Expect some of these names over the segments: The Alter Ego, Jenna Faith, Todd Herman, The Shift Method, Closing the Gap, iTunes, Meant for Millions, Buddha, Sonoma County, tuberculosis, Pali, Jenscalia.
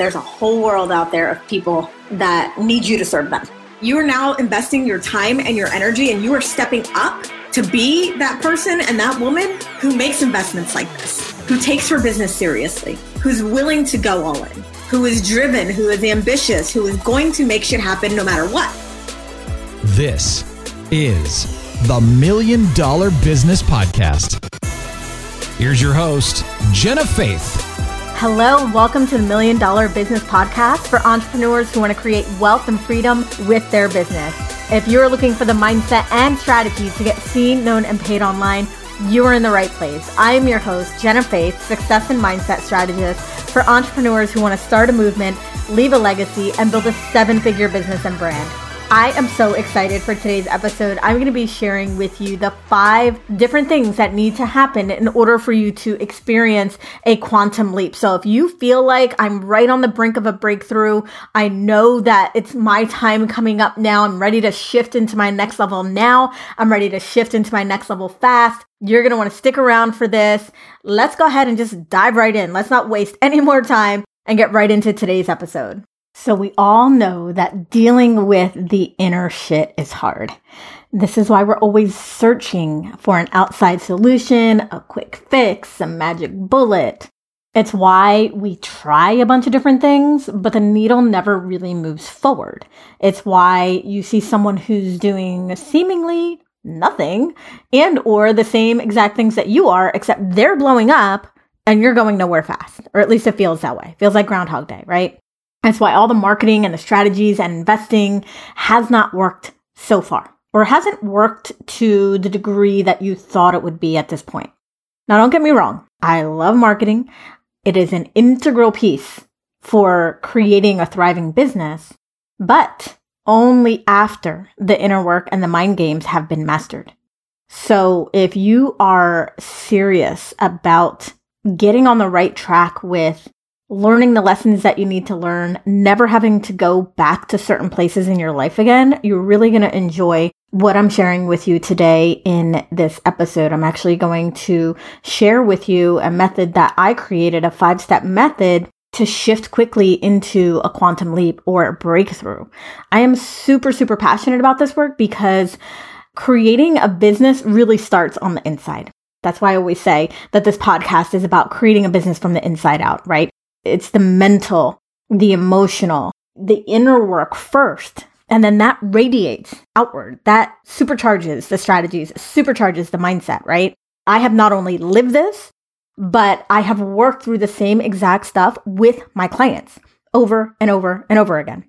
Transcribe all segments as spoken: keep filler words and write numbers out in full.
there's a whole world out there of people that need you to serve them. You are now investing your time and your energy, and you are stepping up to be that person and that woman who makes investments like this, who takes her business seriously, who's willing to go all in, who is driven, who is ambitious, who is going to make shit happen no matter what. This is the Million Dollar Business Podcast. Here's your host, Jenna Faith. Hello, and welcome to the Million Dollar Business Podcast for entrepreneurs who want to create wealth and freedom with their business. If you're looking for the mindset and strategies to get seen, known, and paid online, you are in the right place. I am your host, Jenna Faith, success and mindset strategist for entrepreneurs who want to start a movement, leave a legacy, and build a seven-figure business and brand. I am so excited for today's episode. I'm going to be sharing with you the five different things that need to happen in order for you to experience a quantum leap. So if you feel like I'm right on the brink of a breakthrough, I know that it's my time coming up now. I'm ready to shift into my next level now. I'm ready to shift into my next level fast. You're going to want to stick around for this. Let's go ahead and just dive right in. Let's not waste any more time and get right into today's episode. So we all know that dealing with the inner shit is hard. This is why we're always searching for an outside solution, a quick fix, a magic bullet. It's why we try a bunch of different things, but the needle never really moves forward. It's why you see someone who's doing seemingly nothing and or the same exact things that you are, except they're blowing up and you're going nowhere fast, or at least it feels that way. It feels like Groundhog Day, right? That's why all the marketing and the strategies and investing has not worked so far, or hasn't worked to the degree that you thought it would be at this point. Now, don't get me wrong. I love marketing. It is an integral piece for creating a thriving business, but only after the inner work and the mind games have been mastered. So if you are serious about getting on the right track with learning the lessons that you need to learn, never having to go back to certain places in your life again, you're really going to enjoy what I'm sharing with you today in this episode. I'm actually going to share with you a method that I created, a five-step method to shift quickly into a quantum leap or a breakthrough. I am super, super passionate about this work because creating a business really starts on the inside. That's why I always say that this podcast is about creating a business from the inside out, right? It's the mental, the emotional, the inner work first, and then that radiates outward. That supercharges the strategies, supercharges the mindset, right? I have not only lived this, but I have worked through the same exact stuff with my clients over and over and over again.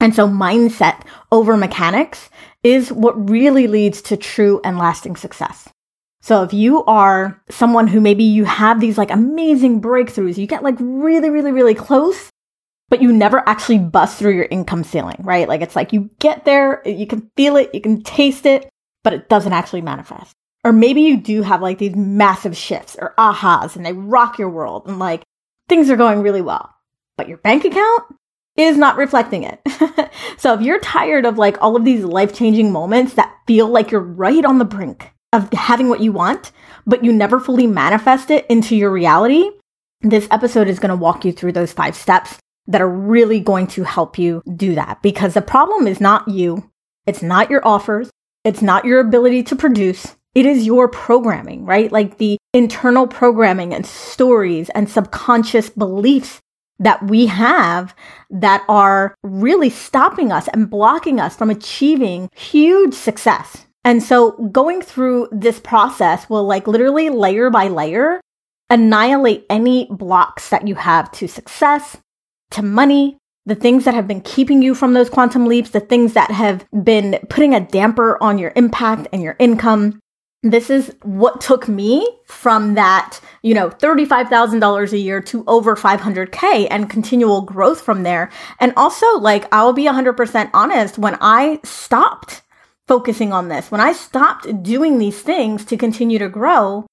And so mindset over mechanics is what really leads to true and lasting success. So if you are someone who maybe you have these like amazing breakthroughs, you get like really, really, really close, but you never actually bust through your income ceiling, right? Like it's like you get there, you can feel it, you can taste it, but it doesn't actually manifest. Or maybe you do have like these massive shifts or ahas and they rock your world and like things are going really well, but your bank account is not reflecting it. So if you're tired of like all of these life-changing moments that feel like you're right on the brink of having what you want, but you never fully manifest it into your reality, this episode is going to walk you through those five steps that are really going to help you do that. Because the problem is not you, it's not your offers, it's not your ability to produce, it is your programming, right? Like the internal programming and stories and subconscious beliefs that we have that are really stopping us and blocking us from achieving huge success. And so going through this process will like literally layer by layer annihilate any blocks that you have to success, to money, the things that have been keeping you from those quantum leaps, the things that have been putting a damper on your impact and your income. This is what took me from that, you know, thirty-five thousand dollars a year to over five hundred K and continual growth from there. And also like, I'll be one hundred percent honest, when I stopped focusing on this, when I stopped doing these things to continue to grow,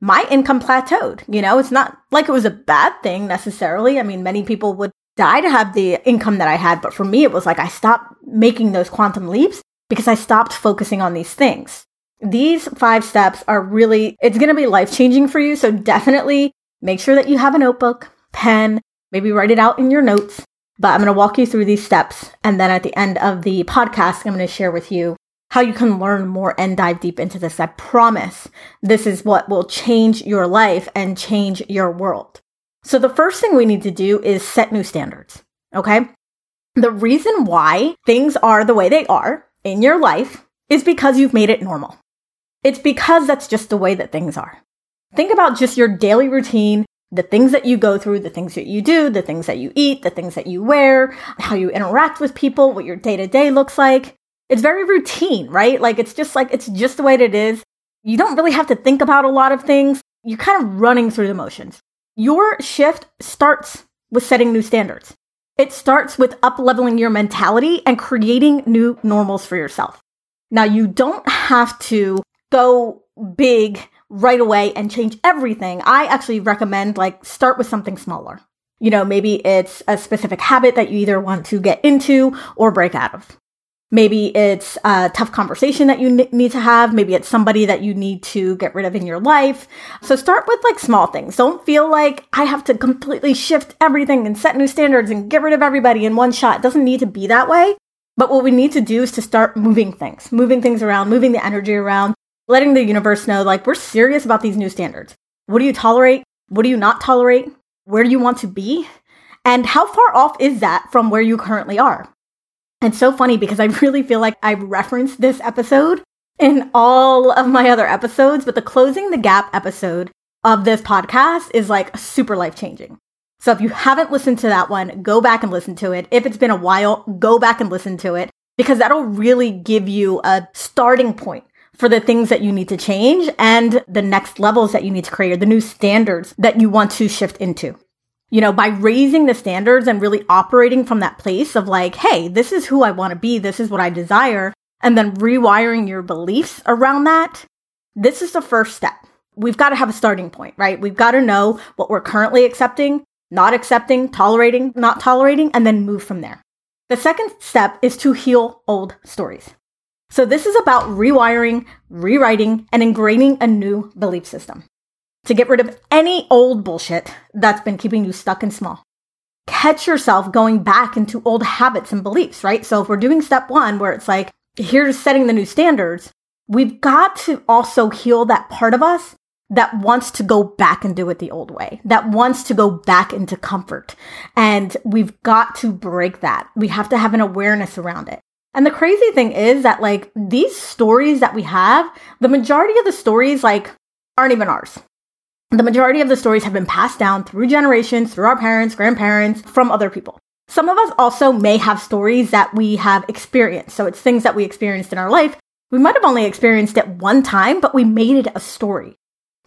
my income plateaued. You know, it's not like it was a bad thing necessarily. I mean, many people would die to have the income that I had. But for me, it was like I stopped making those quantum leaps because I stopped focusing on these things. These five steps are really, it's going to be life-changing for you. So definitely make sure that you have a notebook, pen, Maybe write it out in your notes, but I'm going to walk you through these steps. And then at the end of the podcast, I'm going to share with you how you can learn more and dive deep into this. I promise this is what will change your life and change your world. So the first thing we need to do is set new standards, okay? The reason why things are the way they are in your life is because you've made it normal. It's because that's just the way that things are. Think about just your daily routine, the things that you go through, the things that you do, the things that you eat, the things that you wear, how you interact with people, what your day-to-day looks like. It's very routine, right? Like, it's just like, it's just the way that it is. You don't really have to think about a lot of things. You're kind of running through the motions. Your shift starts with setting new standards. It starts with up-leveling your mentality and creating new normals for yourself. Now, you don't have to go big right away and change everything. I actually recommend, like, start with something smaller. You know, maybe it's a specific habit that you either want to get into or break out of. Maybe it's a tough conversation that you n- need to have. Maybe it's somebody that you need to get rid of in your life. So start with like small things. Don't feel like I have to completely shift everything and set new standards and get rid of everybody in one shot. It doesn't need to be that way. But what we need to do is to start moving things, moving things around, moving the energy around, letting the universe know, like, we're serious about these new standards. What do you tolerate? What do you not tolerate? Where do you want to be? And how far off is that from where you currently are? It's so funny because I really feel like I've referenced this episode in all of my other episodes, but the Closing the Gap episode of this podcast is like super life-changing. So if you haven't listened to that one, go back and listen to it. If it's been a while, go back and listen to it because that'll really give you a starting point for the things that you need to change and the next levels that you need to create or the new standards that you want to shift into. You know, by raising the standards and really operating from that place of like, hey, this is who I want to be. This is what I desire. And then rewiring your beliefs around that. This is the first step. We've got to have a starting point, right? We've got to know what we're currently accepting, not accepting, tolerating, not tolerating, and then move from there. The second step is to heal old stories. So this is about rewiring, rewriting, and ingraining a new belief system. To get rid of any old bullshit that's been keeping you stuck and small. Catch yourself going back into old habits and beliefs, right? So if we're doing step one, where it's like, here's setting the new standards, we've got to also heal that part of us that wants to go back and do it the old way, that wants to go back into comfort. And we've got to break that. We have to have an awareness around it. And the crazy thing is that, like, these stories that we have, the majority of the stories, like, aren't even ours. The majority of the stories have been passed down through generations, through our parents, grandparents, from other people. Some of us also may have stories that we have experienced. So it's things that we experienced in our life. We might have only experienced it one time, but we made it a story.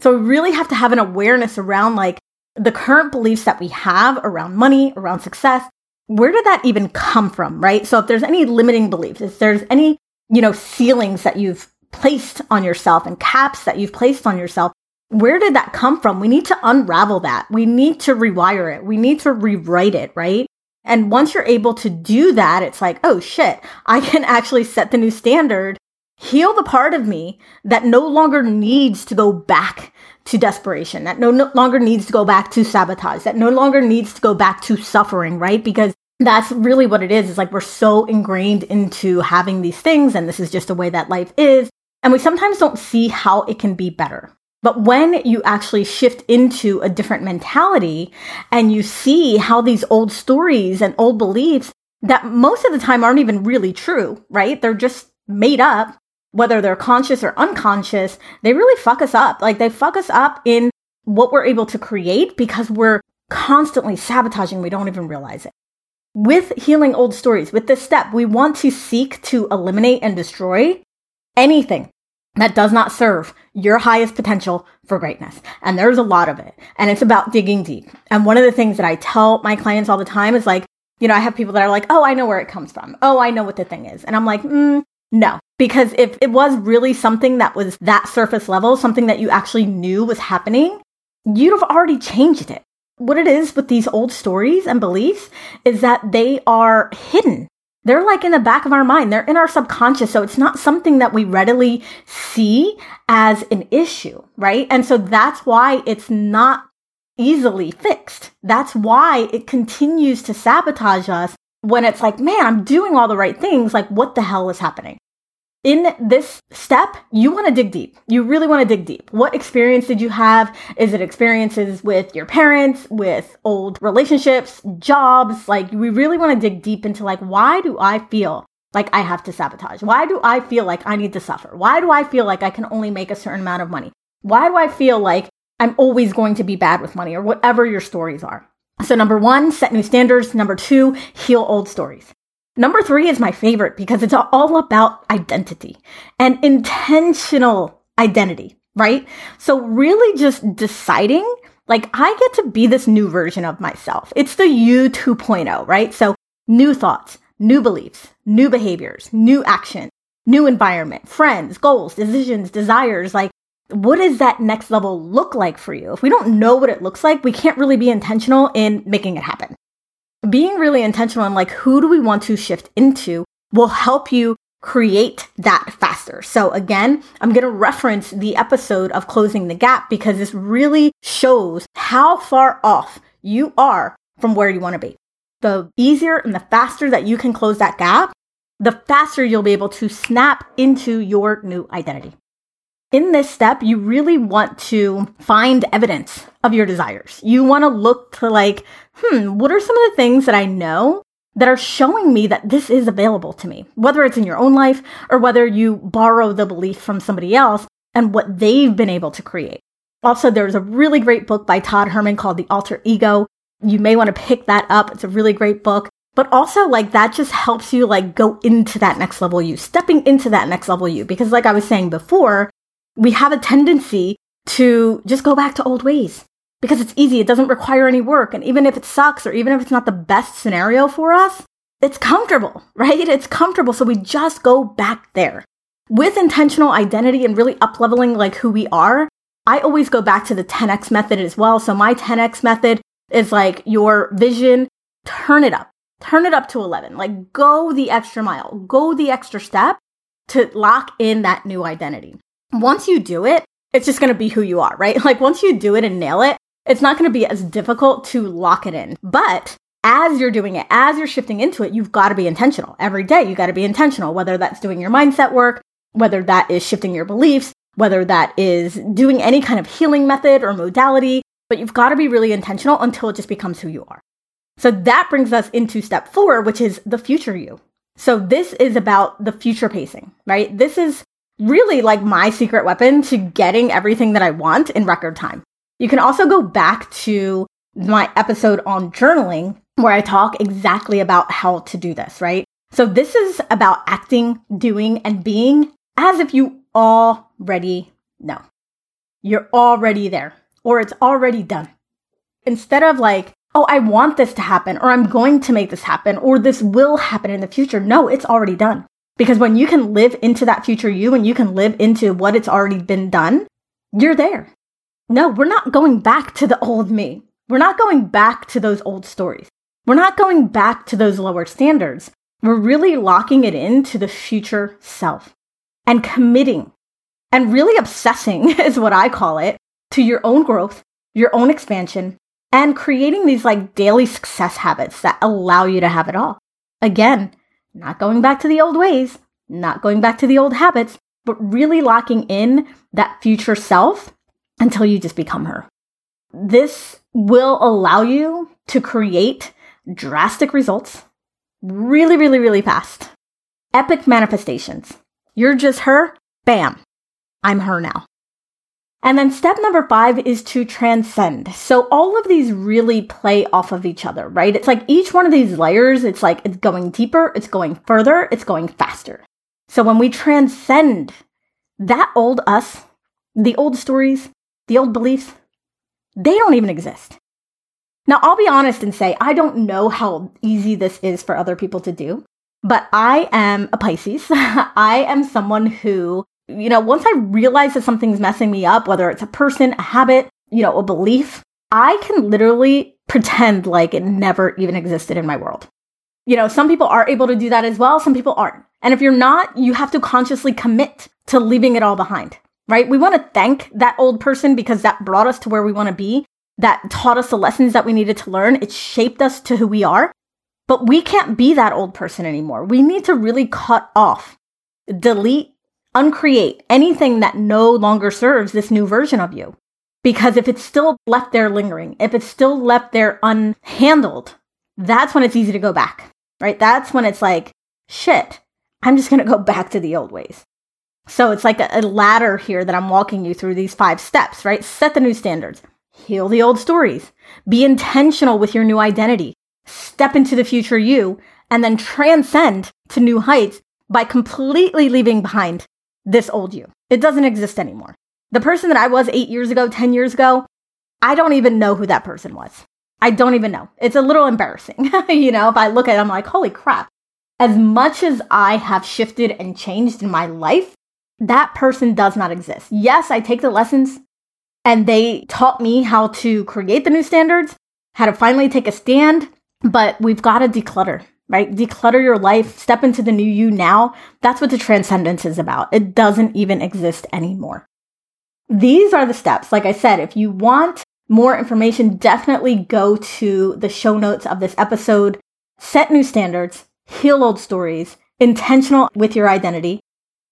So we really have to have an awareness around, like, the current beliefs that we have around money, around success. Where did that even come from, right? So if there's any limiting beliefs, if there's any, you know, ceilings that you've placed on yourself and caps that you've placed on yourself, where did that come from? We need to unravel that. We need to rewire it. We need to rewrite it, right? And once you're able to do that, it's like, oh shit, I can actually set the new standard, heal the part of me that no longer needs to go back to desperation, that no, no longer needs to go back to sabotage, that no longer needs to go back to suffering, right? Because that's really what it is. It's like we're so ingrained into having these things, and this is just the way that life is. And we sometimes don't see how it can be better. But when you actually shift into a different mentality and you see how these old stories and old beliefs that most of the time aren't even really true, right? They're just made up, whether they're conscious or unconscious, they really fuck us up. Like, they fuck us up in what we're able to create because we're constantly sabotaging. We don't even realize it. With healing old stories, with this step, we want to seek to eliminate and destroy anything that does not serve your highest potential for greatness. And there's a lot of it. And it's about digging deep. And one of the things that I tell my clients all the time is like, you know, I have people that are like, oh, I know where it comes from. Oh, I know what the thing is. And I'm like, mm, no. Because if it was really something that was that surface level, something that you actually knew was happening, you'd have already changed it. What it is with these old stories and beliefs is that they are hidden. They're like in the back of our mind. They're in our subconscious. So it's not something that we readily see as an issue, right? And so that's why it's not easily fixed. That's why it continues to sabotage us when it's like, man, I'm doing all the right things. Like, what the hell is happening? In this step, you want to dig deep. You really want to dig deep. What experience did you have? Is it experiences with your parents, with old relationships, jobs? Like, we really want to dig deep into, like, why do I feel like I have to sabotage? Why do I feel like I need to suffer? Why do I feel like I can only make a certain amount of money? Why do I feel like I'm always going to be bad with money, or whatever your stories are? So number one, set new standards. Number two, heal old stories. Number three is my favorite because it's all about identity and intentional identity, right? So really just deciding, like, I get to be this new version of myself. It's the you two point oh, right? So new thoughts, new beliefs, new behaviors, new action, new environment, friends, goals, decisions, desires. Like, what does that next level look like for you? If we don't know what it looks like, we can't really be intentional in making it happen. Being really intentional on, like, who do we want to shift into will help you create that faster. So again, I'm going to reference the episode of Closing the Gap because this really shows how far off you are from where you want to be. The easier and the faster that you can close that gap, the faster you'll be able to snap into your new identity. In this step, you really want to find evidence of your desires. You want to look to, like, hmm, what are some of the things that I know that are showing me that this is available to me, whether it's in your own life or whether you borrow the belief from somebody else and what they've been able to create. Also, there's a really great book by Todd Herman called The Alter Ego. You may want to pick that up. It's a really great book. But also, like, that just helps you, like, go into that next level you, stepping into that next level you. Because, like I was saying before, we have a tendency to just go back to old ways because it's easy. It doesn't require any work. And even if it sucks, or even if it's not the best scenario for us, it's comfortable, right? It's comfortable. So we just go back there. With intentional identity and really up-leveling, like, who we are, I always go back to the ten X method as well. So my ten X method is, like, your vision, turn it up, turn it up to eleven, like, go the extra mile, go the extra step to lock in that new identity. Once you do it, it's just going to be who you are, right? Like, once you do it and nail it, it's not going to be as difficult to lock it in. But as you're doing it, as you're shifting into it, you've got to be intentional. Every day, you got to be intentional, whether that's doing your mindset work, whether that is shifting your beliefs, whether that is doing any kind of healing method or modality, but you've got to be really intentional until it just becomes who you are. So that brings us into step four, which is the future you. So this is about the future pacing, right? This is really, like, my secret weapon to getting everything that I want in record time. You can also go back to my episode on journaling where I talk exactly about how to do this, right? So this is about acting, doing, and being as if you already know. You're already there, or it's already done. Instead of, like, oh, I want this to happen, or I'm going to make this happen, or this will happen in the future. No, it's already done. Because when you can live into that future you and you can live into what it's already been done, you're there. No, we're not going back to the old me. We're not going back to those old stories. We're not going back to those lower standards. We're really locking it into the future self and committing and really obsessing is what I call it, to your own growth, your own expansion, and creating these, like, daily success habits that allow you to have it all. Again, not going back to the old ways, not going back to the old habits, but really locking in that future self until you just become her. This will allow you to create drastic results really, really, really fast. Epic manifestations. You're just her. Bam. I'm her now. And then step number five is to transcend. So all of these really play off of each other, right? It's like each one of these layers, it's like it's going deeper, it's going further, it's going faster. So when we transcend that old us, the old stories, the old beliefs, they don't even exist. Now, I'll be honest and say, I don't know how easy this is for other people to do, but I am a Pisces. I am someone who, you know, once I realize that something's messing me up, whether it's a person, a habit, you know, a belief, I can literally pretend like it never even existed in my world. You know, some people are able to do that as well. Some people aren't. And if you're not, you have to consciously commit to leaving it all behind, right? We want to thank that old person because that brought us to where we want to be. that taught us the lessons that we needed to learn. It shaped us to who we are. But we can't be that old person anymore. We need to really cut off, delete, uncreate anything that no longer serves this new version of you. Because if it's still left there lingering, if it's still left there unhandled, that's when it's easy to go back, right? That's when it's like, shit, I'm just going to go back to the old ways. So it's like a ladder here that I'm walking you through these five steps, right? Set the new standards, heal the old stories, be intentional with your new identity, step into the future you, and then transcend to new heights by completely leaving behind this old you. It doesn't exist anymore. The person that I was eight years ago, ten years ago, I don't even know who that person was. I don't even know. It's a little embarrassing. You know, if I look at it, I'm like, holy crap. As much as I have shifted and changed in my life, that person does not exist. Yes, I take the lessons and they taught me how to create the new standards, how to finally take a stand, but we've got to declutter, right? Declutter your life, step into the new you now. That's what the transcendence is about. It doesn't even exist anymore. These are the steps. Like I said, if you want more information, definitely go to the show notes of this episode. Set new standards, heal old stories, intentional with your identity,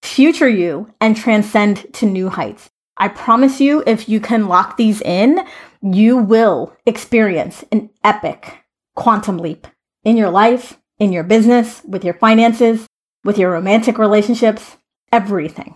future you, and transcend to new heights. I promise you, if you can lock these in, you will experience an epic quantum leap in your life, in your business, with your finances, with your romantic relationships, everything.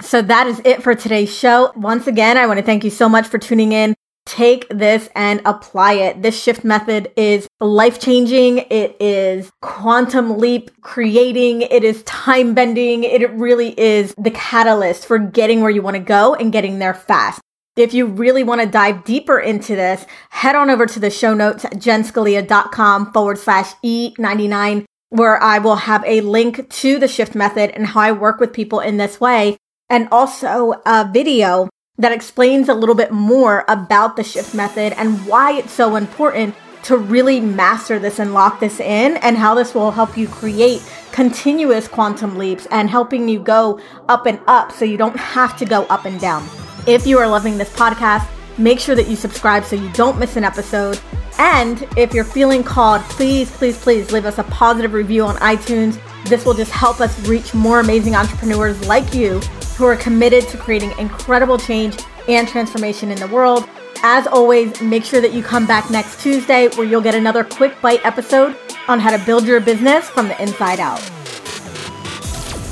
So that is it for today's show. Once again, I want to thank you so much for tuning in. Take this and apply it. This shift method is life-changing. It is quantum leap creating. It is time-bending. It really is the catalyst for getting where you want to go and getting there fast. If you really want to dive deeper into this, head on over to the show notes at jenscalia.com forward slash E ninety-nine, where I will have a link to the shift method and how I work with people in this way. And also a video that explains a little bit more about the shift method and why it's so important to really master this and lock this in, and how this will help you create continuous quantum leaps and helping you go up and up so you don't have to go up and down. If you are loving this podcast, make sure that you subscribe so you don't miss an episode. And if you're feeling called, please, please, please leave us a positive review on iTunes. This will just help us reach more amazing entrepreneurs like you who are committed to creating incredible change and transformation in the world. As always, make sure that you come back next Tuesday, where you'll get another quick bite episode on how to build your business from the inside out.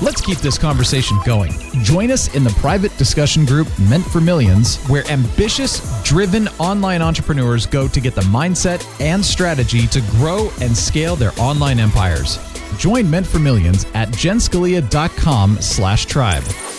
Let's keep this conversation going. Join us in the private discussion group Meant for Millions, where ambitious, driven online entrepreneurs go to get the mindset and strategy to grow and scale their online empires. Join Meant for Millions at jenscalia.com slash tribe.